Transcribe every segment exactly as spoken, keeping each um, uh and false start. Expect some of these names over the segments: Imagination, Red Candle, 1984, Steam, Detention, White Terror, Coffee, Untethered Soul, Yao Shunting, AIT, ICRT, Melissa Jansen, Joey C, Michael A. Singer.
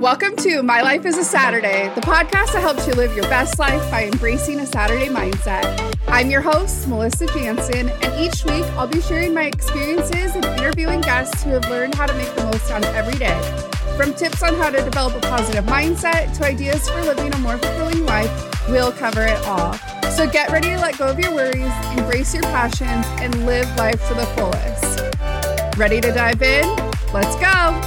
Welcome to My Life is a Saturday, the podcast that helps you live your best life by embracing a Saturday mindset. I'm your host, Melissa Jansen, and each week I'll be sharing my experiences and interviewing guests who have learned how to make the most out of every day. From tips on how to develop a positive mindset to ideas for living a more fulfilling life, we'll cover it all. So get ready to let go of your worries, embrace your passions, and live life to the fullest. Ready to dive in? Let's go!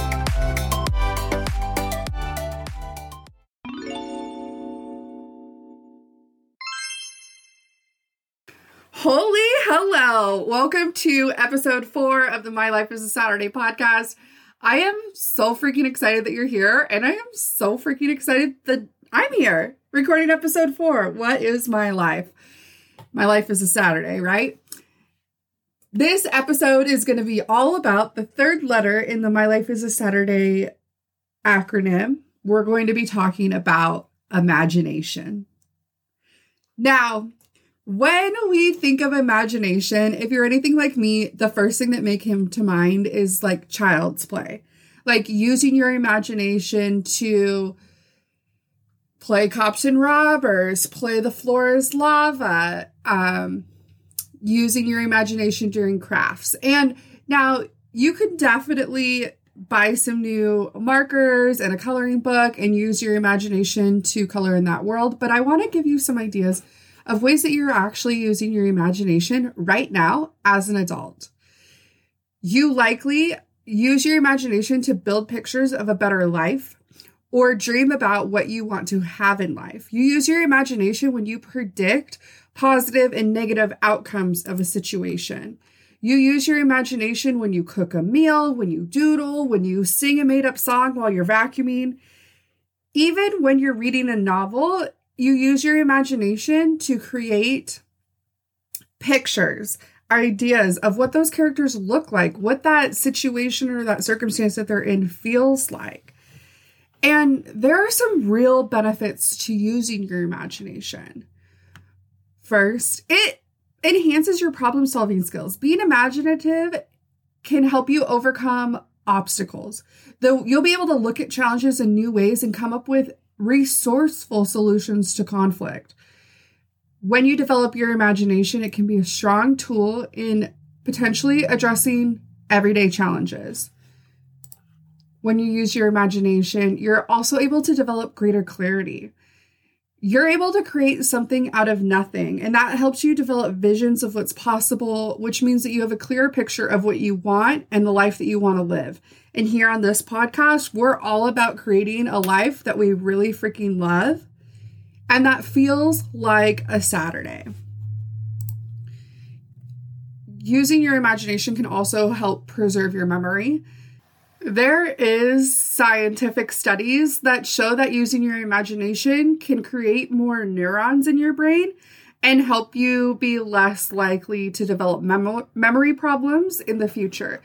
Holy hello. Welcome to episode four of the My Life is a Saturday podcast. I am so freaking excited that you're here, and I am so freaking excited that I'm here recording episode four. What is my life? My life is a Saturday, right? This episode is going to be all about the third letter in the My Life is a Saturday acronym. We're going to be talking about imagination. Now, when we think of imagination, if you're anything like me, the first thing that may come to mind is like child's play, like using your imagination to play cops and robbers, play the floor is lava, um, using your imagination during crafts. And now you could definitely buy some new markers and a coloring book and use your imagination to color in that world. But I want to give you some ideas of ways that you're actually using your imagination right now as an adult. You likely use your imagination to build pictures of a better life or dream about what you want to have in life. You use your imagination when you predict positive and negative outcomes of a situation. You use your imagination when you cook a meal, when you doodle, when you sing a made-up song while you're vacuuming. Even when you're reading a novel, you use your imagination to create pictures, ideas of what those characters look like, what that situation or that circumstance that they're in feels like. And there are some real benefits to using your imagination. First, it enhances your problem-solving skills. Being imaginative can help you overcome obstacles. Though you'll be able to look at challenges in new ways and come up with resourceful solutions to conflict. When you develop your imagination, it can be a strong tool in potentially addressing everyday challenges. When you use your imagination, you're also able to develop greater clarity. You're able to create something out of nothing, and that helps you develop visions of what's possible, which means that you have a clearer picture of what you want and the life that you want to live. And here on this podcast, we're all about creating a life that we really freaking love and that feels like a Saturday. Using your imagination can also help preserve your memory. There is scientific studies that show that using your imagination can create more neurons in your brain and help you be less likely to develop mem- memory problems in the future.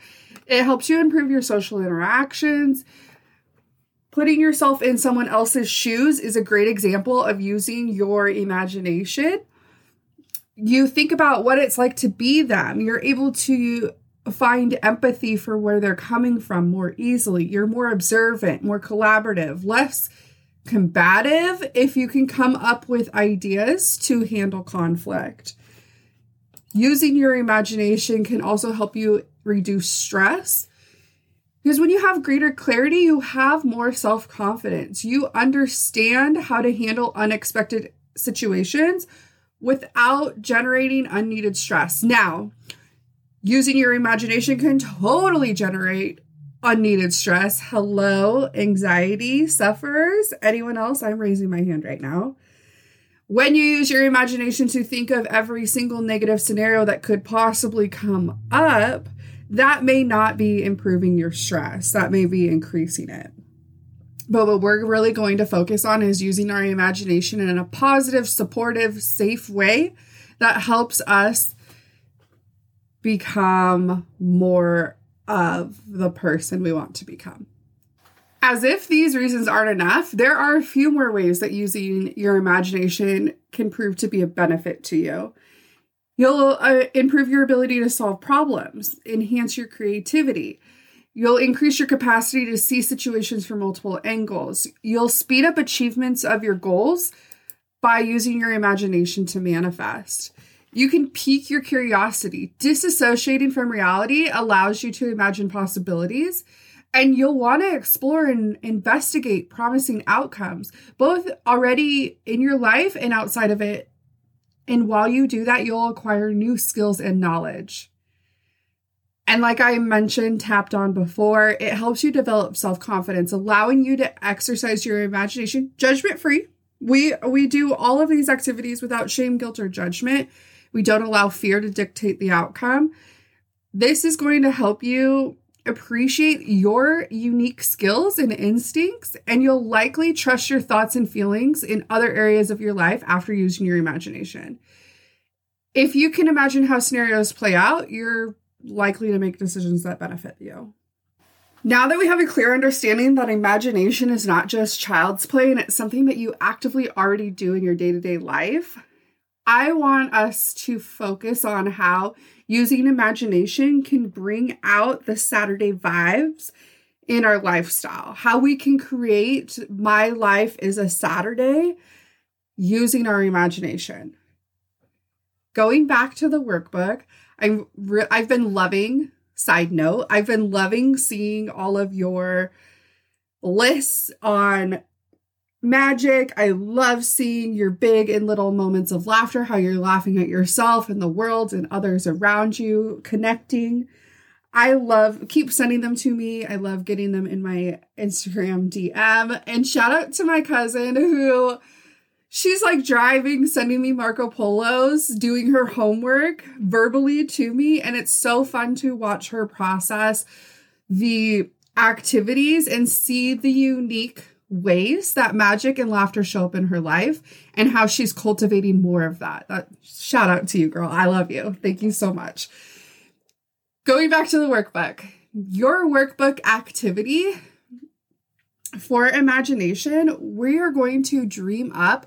It helps you improve your social interactions. Putting yourself in someone else's shoes is a great example of using your imagination. You think about what it's like to be them. You're able to find empathy for where they're coming from more easily. You're more observant, more collaborative, less combative if you can come up with ideas to handle conflict. Using your imagination can also help you reduce stress, because when you have greater clarity, you have more self-confidence. You understand how to handle unexpected situations without generating unneeded stress. Now, using your imagination can totally generate unneeded stress. Hello, anxiety sufferers. Anyone else? I'm raising my hand right now. When you use your imagination to think of every single negative scenario that could possibly come up, that may not be improving your stress. That may be increasing it. But what we're really going to focus on is using our imagination in a positive, supportive, safe way that helps us become more of the person we want to become. As if these reasons aren't enough, there are a few more ways that using your imagination can prove to be a benefit to you. You'll uh, improve your ability to solve problems, enhance your creativity, You'll increase your capacity to see situations from multiple angles. You'll speed up achievements of your goals by using your imagination to manifest. You can pique your curiosity. Disassociating from reality allows you to imagine possibilities, and you'll want to explore and investigate promising outcomes, both already in your life and outside of it. And while you do that, you'll acquire new skills and knowledge. And like I mentioned, tapped on before, it helps you develop self-confidence, allowing you to exercise your imagination judgment-free. We we do all of these activities without shame, guilt, or judgment. We don't allow fear to dictate the outcome. This is going to help you appreciate your unique skills and instincts, and you'll likely trust your thoughts and feelings in other areas of your life after using your imagination. If you can imagine how scenarios play out, you're likely to make decisions that benefit you. Now that we have a clear understanding that imagination is not just child's play and it's something that you actively already do in your day-to-day life, I want us to focus on how using imagination can bring out the Saturday vibes in our lifestyle, how we can create my life is a Saturday using our imagination. Going back to the workbook, I've, re- I've been loving, side note, I've been loving seeing all of your lists on magic. I love seeing your big and little moments of laughter, how you're laughing at yourself and the world and others around you, connecting. I love, keep sending them to me. I love getting them in my Instagram D M. And shout out to my cousin who... she's like driving, sending me Marco Polos, doing her homework verbally to me. And it's so fun to watch her process the activities and see the unique ways that magic and laughter show up in her life and how she's cultivating more of that. that shout out to you, girl. I love you. Thank you so much. Going back to the workbook, your workbook activity for imagination, we are going to dream up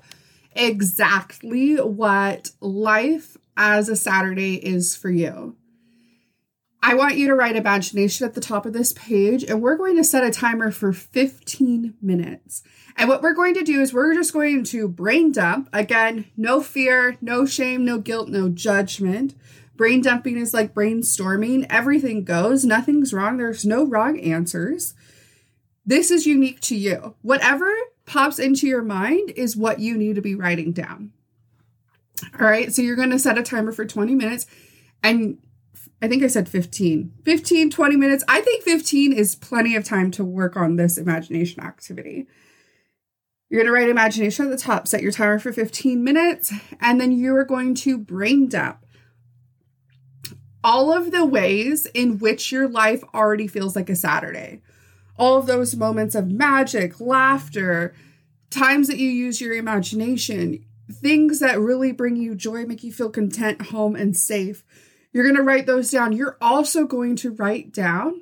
exactly what life as a Saturday is for you. I want you to write imagination at the top of this page, and we're going to set a timer for fifteen minutes. And what we're going to do is we're just going to brain dump. Again, no fear, no shame, no guilt, no judgment. Brain dumping is like brainstorming. Everything goes. Nothing's wrong. There's no wrong answers. This is unique to you. Whatever pops into your mind is what you need to be writing down. All right, so you're going to set a timer for twenty minutes. And I think I said fifteen. fifteen, twenty minutes. I think fifteen is plenty of time to work on this imagination activity. You're going to write imagination at the top, set your timer for fifteen minutes, and then you are going to brain dump all of the ways in which your life already feels like a Saturday. All of those moments of magic, laughter, times that you use your imagination, things that really bring you joy, make you feel content, home, and safe. You're going to write those down. You're also going to write down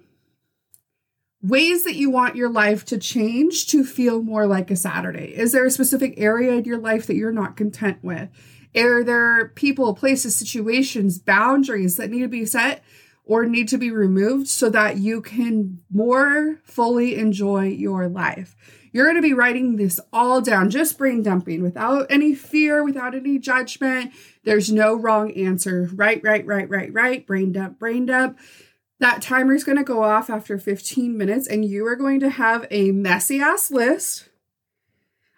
ways that you want your life to change to feel more like a Saturday. Is there a specific area in your life that you're not content with? Are there people, places, situations, boundaries that need to be set or need to be removed so that you can more fully enjoy your life? You're going to be writing this all down, just brain dumping, without any fear, without any judgment. There's no wrong answer. Right, right, right, right, right. Brain dump, brain dump. That timer is going to go off after fifteen minutes, and you are going to have a messy ass list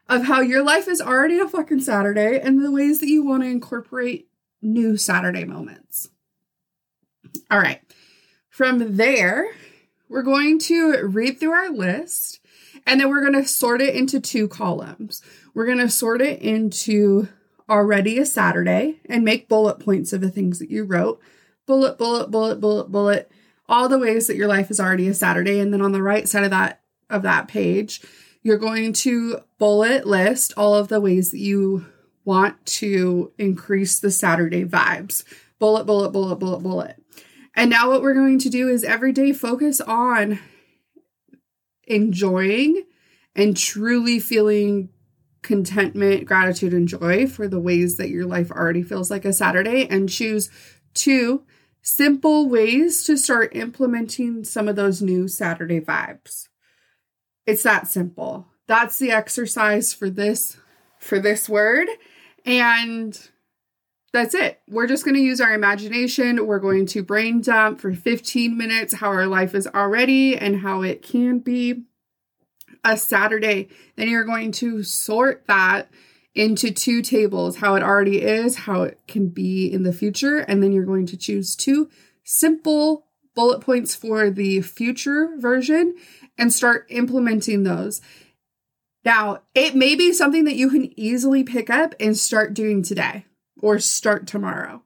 of how your life is already a fucking Saturday and the ways that you want to incorporate new Saturday moments. All right, from there, we're going to read through our list, and then we're going to sort it into two columns. We're going to sort it into already a Saturday and make bullet points of the things that you wrote. Bullet, bullet, bullet, bullet, bullet, all the ways that your life is already a Saturday. And then on the right side of that, of that page, you're going to bullet list all of the ways that you want to increase the Saturday vibes. Bullet, bullet, bullet, bullet, bullet. And now what we're going to do is every day focus on enjoying and truly feeling contentment, gratitude, and joy for the ways that your life already feels like a Saturday, and choose two simple ways to start implementing some of those new Saturday vibes. It's that simple. That's the exercise for this, for this word. And that's it. We're just going to use our imagination. We're going to brain dump for fifteen minutes how our life is already and how it can be a Saturday. Then you're going to sort that into two tables, how it already is, how it can be in the future. And then you're going to choose two simple bullet points for the future version and start implementing those. Now, it may be something that you can easily pick up and start doing today or start tomorrow.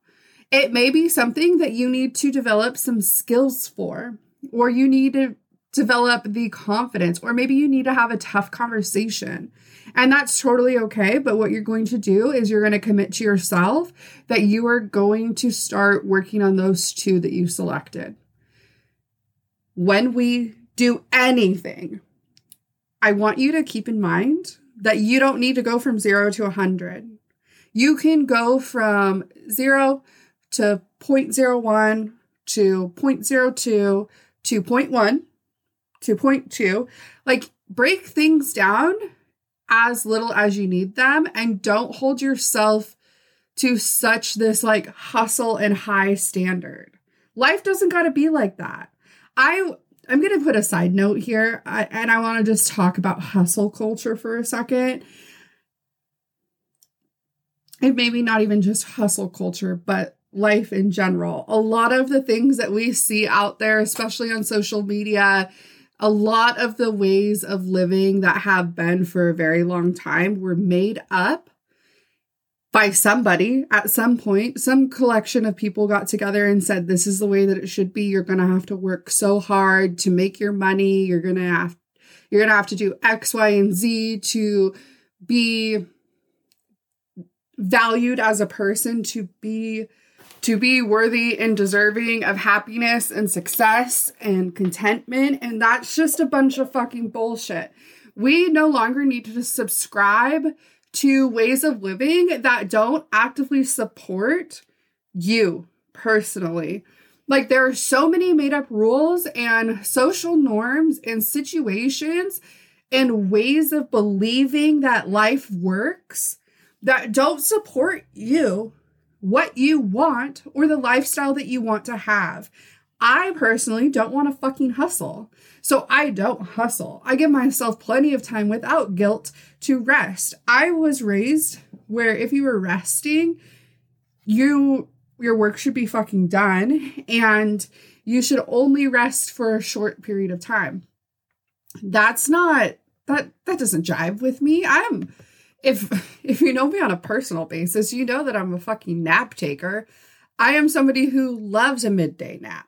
It may be something that you need to develop some skills for, or you need to develop the confidence, or maybe you need to have a tough conversation. And that's totally okay. But what you're going to do is you're going to commit to yourself that you are going to start working on those two that you selected. When we do anything, I want you to keep in mind that you don't need to go from zero to one hundred. You can go from zero to zero point zero one to zero point zero two to zero point one to zero point two. Like, break things down as little as you need them, and don't hold yourself to such this like hustle and high standard. Life doesn't got to be like that. I I'm going to put a side note here, I, and I want to just talk about hustle culture for a second. And maybe not even just hustle culture, but life in general. A lot of the things that we see out there, especially on social media, a lot of the ways of living that have been for a very long time were made up by somebody at some point. Some collection of people got together and said, this is the way that it should be. You're going to have to work so hard to make your money. You're going to have, you're going to have to do X, Y, and Z to be valued as a person, to be to be worthy and deserving of happiness and success and contentment. And that's just a bunch of fucking bullshit. We no longer need to subscribe to ways of living that don't actively support you personally. Like, there are so many made up rules and social norms and situations and ways of believing that life works that don't support you, what you want, or the lifestyle that you want to have. I personally don't want to fucking hustle. So I don't hustle. I give myself plenty of time without guilt to rest. I was raised where if you were resting, you your work should be fucking done, and you should only rest for a short period of time. That's not, that that doesn't jive with me. I'm If if you know me on a personal basis, you know that I'm a fucking nap taker. I am somebody who loves a midday nap.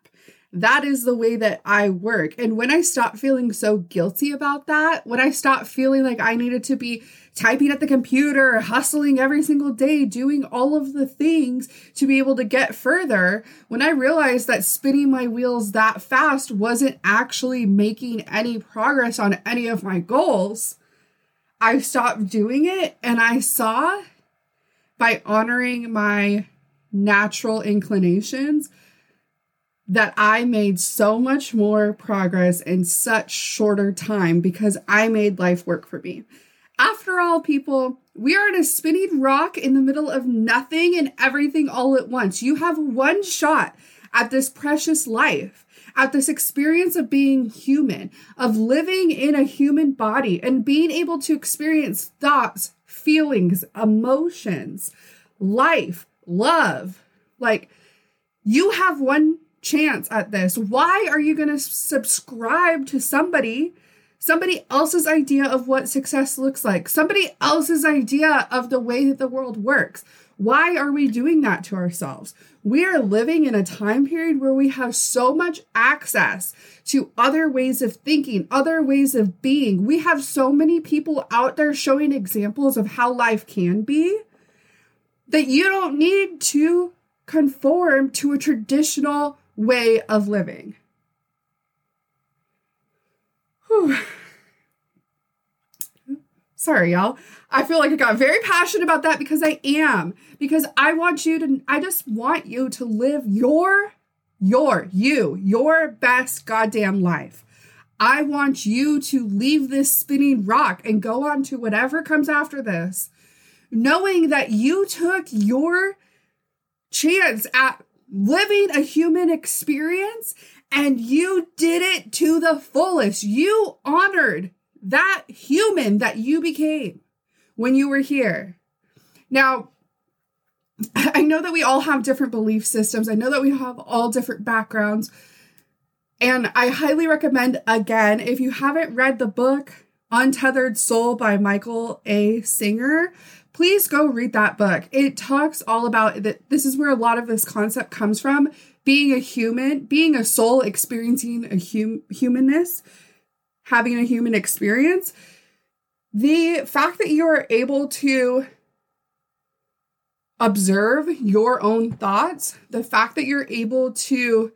That is the way that I work. And when I stopped feeling so guilty about that, when I stopped feeling like I needed to be typing at the computer, hustling every single day, doing all of the things to be able to get further, when I realized that spinning my wheels that fast wasn't actually making any progress on any of my goals, I stopped doing it, and I saw by honoring my natural inclinations that I made so much more progress in such shorter time because I made life work for me. After all, people, we are in a spinning rock in the middle of nothing and everything all at once. You have one shot at this precious life, at this experience of being human, of living in a human body and being able to experience thoughts, feelings, emotions, life, love. Like, you have one chance at this. Why are you going to subscribe to somebody, somebody else's idea of what success looks like, somebody else's idea of the way that the world works? Why are we doing that to ourselves? We are living in a time period where we have so much access to other ways of thinking, other ways of being. We have so many people out there showing examples of how life can be that you don't need to conform to a traditional way of living. Whew. Sorry, y'all. I feel like I got very passionate about that because I am. Because I want you to, I just want you to live your your, you, your best goddamn life. I want you to leave this spinning rock and go on to whatever comes after this, knowing that you took your chance at living a human experience and you did it to the fullest. You honored that human that you became when you were here. Now, I know that we all have different belief systems. I know that we have all different backgrounds. And I highly recommend, again, if you haven't read the book Untethered Soul by Michael A. Singer, please go read that book. It talks all about that. This is where a lot of this concept comes from. Being a human, being a soul, experiencing a hum- humanness, having a human experience. The fact that you are able to observe your own thoughts, the fact that you're able to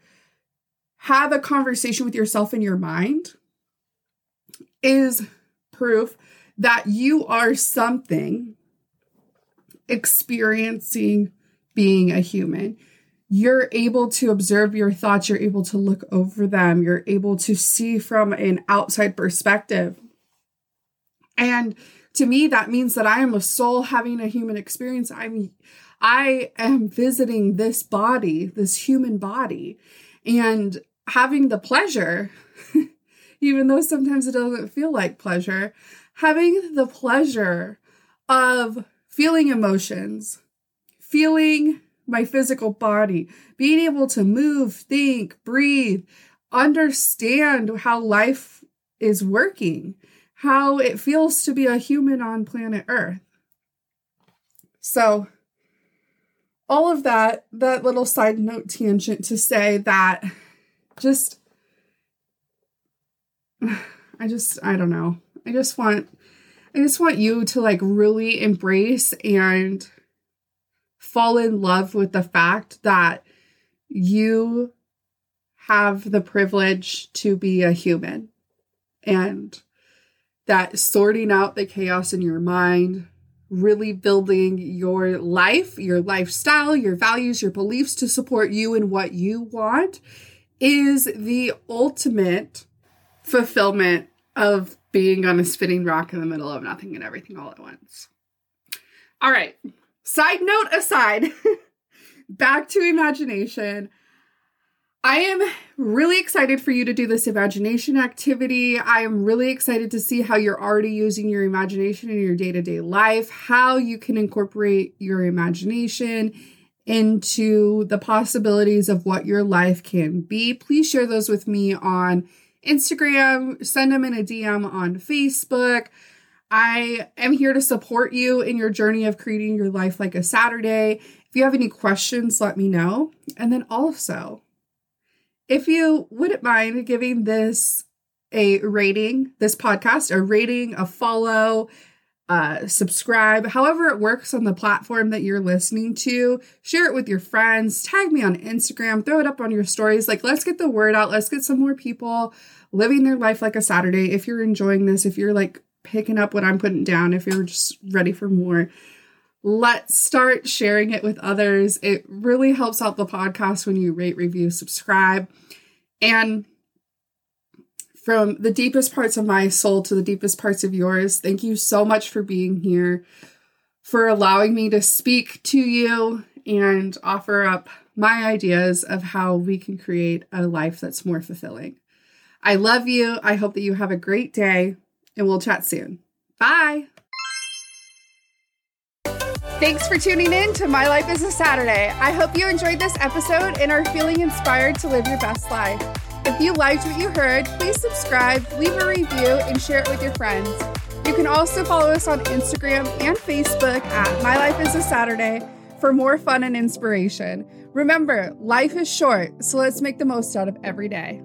have a conversation with yourself in your mind is proof that you are something experiencing being a human. You're able to observe your thoughts. You're able to look over them. You're able to see from an outside perspective. And to me, that means that I am a soul having a human experience. I'm, I am visiting this body, this human body, and having the pleasure, even though sometimes it doesn't feel like pleasure, having the pleasure of feeling emotions, feeling my physical body, being able to move, think, breathe, understand how life is working, how it feels to be a human on planet Earth. So all of that, that little side note tangent to say that just, I just, I don't know. I just want, I just want you to like really embrace and fall in love with the fact that you have the privilege to be a human, and that sorting out the chaos in your mind, really building your life, your lifestyle, your values, your beliefs to support you and what you want is the ultimate fulfillment of being on a spinning rock in the middle of nothing and everything all at once. All right. Side note aside, back to imagination. I am really excited for you to do this imagination activity. I am really excited to see how you're already using your imagination in your day-to-day life, how you can incorporate your imagination into the possibilities of what your life can be. Please share those with me on Instagram, send them in a D M on Facebook. I am here to support you in your journey of creating your life like a Saturday. If you have any questions, let me know. And then also, if you wouldn't mind giving this a rating, this podcast, a rating, a follow, uh, subscribe, however it works on the platform that you're listening to, share it with your friends, tag me on Instagram, throw it up on your stories. Like, let's get the word out. Let's get some more people living their life like a Saturday. If you're enjoying this, if you're like picking up what I'm putting down, if you're just ready for more, let's start sharing it with others. It really helps out the podcast when you rate, review, subscribe. And from the deepest parts of my soul to the deepest parts of yours, thank you so much for being here, for allowing me to speak to you and offer up my ideas of how we can create a life that's more fulfilling. I love you. I hope that you have a great day, and we'll chat soon. Bye. Thanks for tuning in to My Life is a Saturday. I hope you enjoyed this episode and are feeling inspired to live your best life. If you liked what you heard, please subscribe, leave a review, and share it with your friends. You can also follow us on Instagram and Facebook at My Life is a Saturday for more fun and inspiration. Remember, life is short, so let's make the most out of every day.